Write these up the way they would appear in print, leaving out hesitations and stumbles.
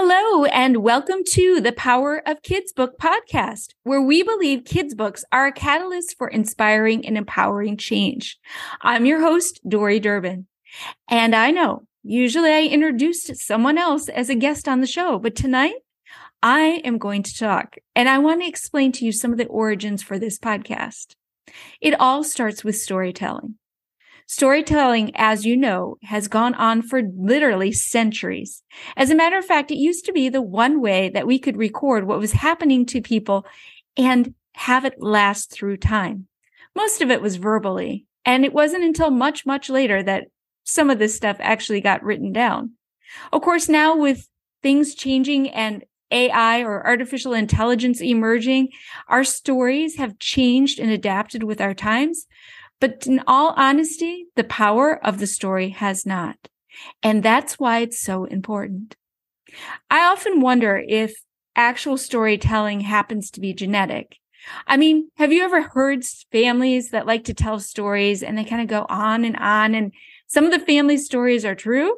Hello, and welcome to The Power of Kids' Book podcast, where we believe kids' books are a catalyst for inspiring and empowering change. I'm your host, Dori Durbin. And I know, usually I introduced someone else as a guest on the show, but tonight I am going to talk, and I want to explain to you some of the origins for this podcast. It all starts with storytelling. Storytelling, as you know, has gone on for literally centuries. As a matter of fact, it used to be the one way that we could record what was happening to people and have it last through time. Most of it was verbally, and it wasn't until much, much later that some of this stuff actually got written down. Of course, now with things changing and AI or artificial intelligence emerging, our stories have changed and adapted with our times. But in all honesty, the power of the story has not. And that's why it's so important. I often wonder if actual storytelling happens to be genetic. I mean, have you ever heard families that like to tell stories and they kind of go on? And some of the family stories are true.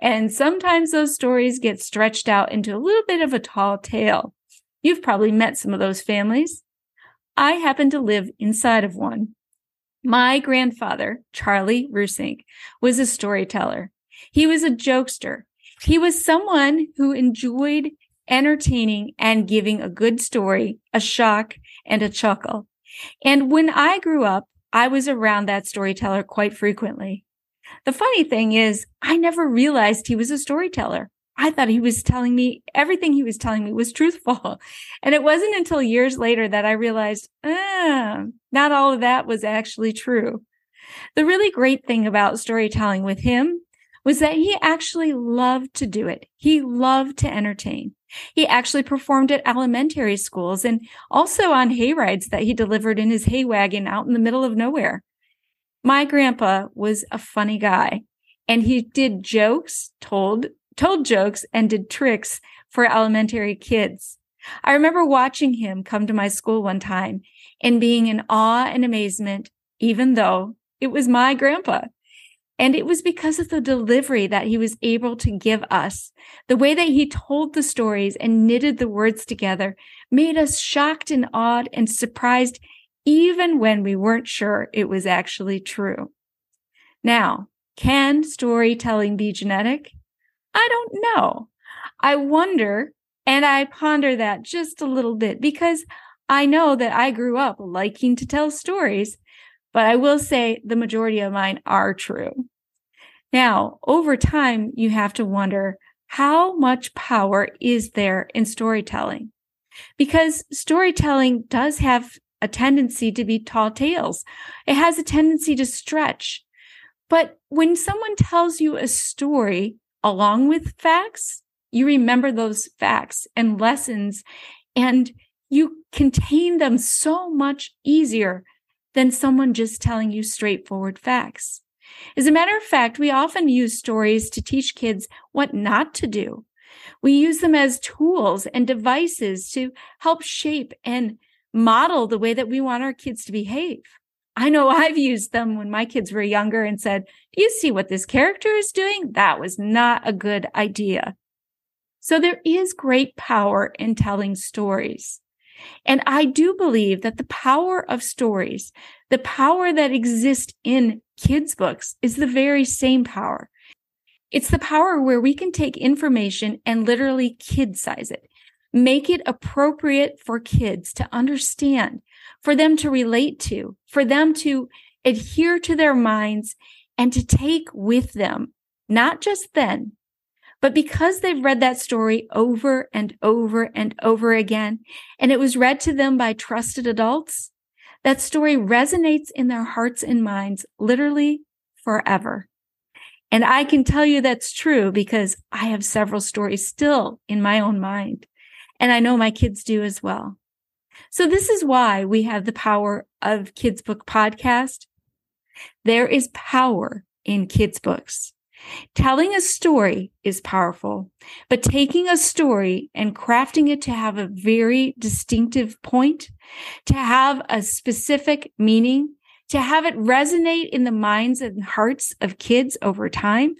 And sometimes those stories get stretched out into a little bit of a tall tale. You've probably met some of those families. I happen to live inside of one. My grandfather, Charlie Ruesink, was a storyteller. He was a jokester. He was someone who enjoyed entertaining and giving a good story, a shock, and a chuckle. And when I grew up, I was around that storyteller quite frequently. The funny thing is, I never realized he was a storyteller. I thought he was telling me, everything he was telling me was truthful. And it wasn't until years later that I realized, not all of that was actually true. The really great thing about storytelling with him was that he actually loved to do it. He loved to entertain. He actually performed at elementary schools and also on hay rides that he delivered in his hay wagon out in the middle of nowhere. My grandpa was a funny guy, and he did jokes, told jokes, and did tricks for elementary kids. I remember watching him come to my school one time and being in awe and amazement, even though it was my grandpa. And it was because of the delivery that he was able to give us. The way that he told the stories and knitted the words together made us shocked and awed and surprised, even when we weren't sure it was actually true. Now, can storytelling be genetic? I don't know. I wonder, and I ponder that just a little bit, because I know that I grew up liking to tell stories, but I will say the majority of mine are true. Now, over time, you have to wonder how much power is there in storytelling, because storytelling does have a tendency to be tall tales. It has a tendency to stretch. But when someone tells you a story along with facts, you remember those facts and lessons, and you contain them so much easier than someone just telling you straightforward facts. As a matter of fact, we often use stories to teach kids what not to do. We use them as tools and devices to help shape and model the way that we want our kids to behave. I know I've used them when my kids were younger and said, "You see what this character is doing? That was not a good idea." So there is great power in telling stories. And I do believe that the power of stories, the power that exists in kids' books, is the very same power. It's the power where we can take information and literally kid-size it, make it appropriate for kids to understand, for them to relate to, for them to adhere to their minds and to take with them, not just then, but because they've read that story over and over and over again, and it was read to them by trusted adults, that story resonates in their hearts and minds literally forever. And I can tell you that's true because I have several stories still in my own mind, and I know my kids do as well. So this is why we have the Power of Kids' Book podcast. There is power in kids' books. Telling a story is powerful, but taking a story and crafting it to have a very distinctive point, to have a specific meaning, to have it resonate in the minds and hearts of kids over time,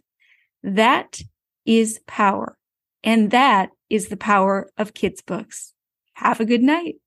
that is power. And that is the power of kids' books. Have a good night.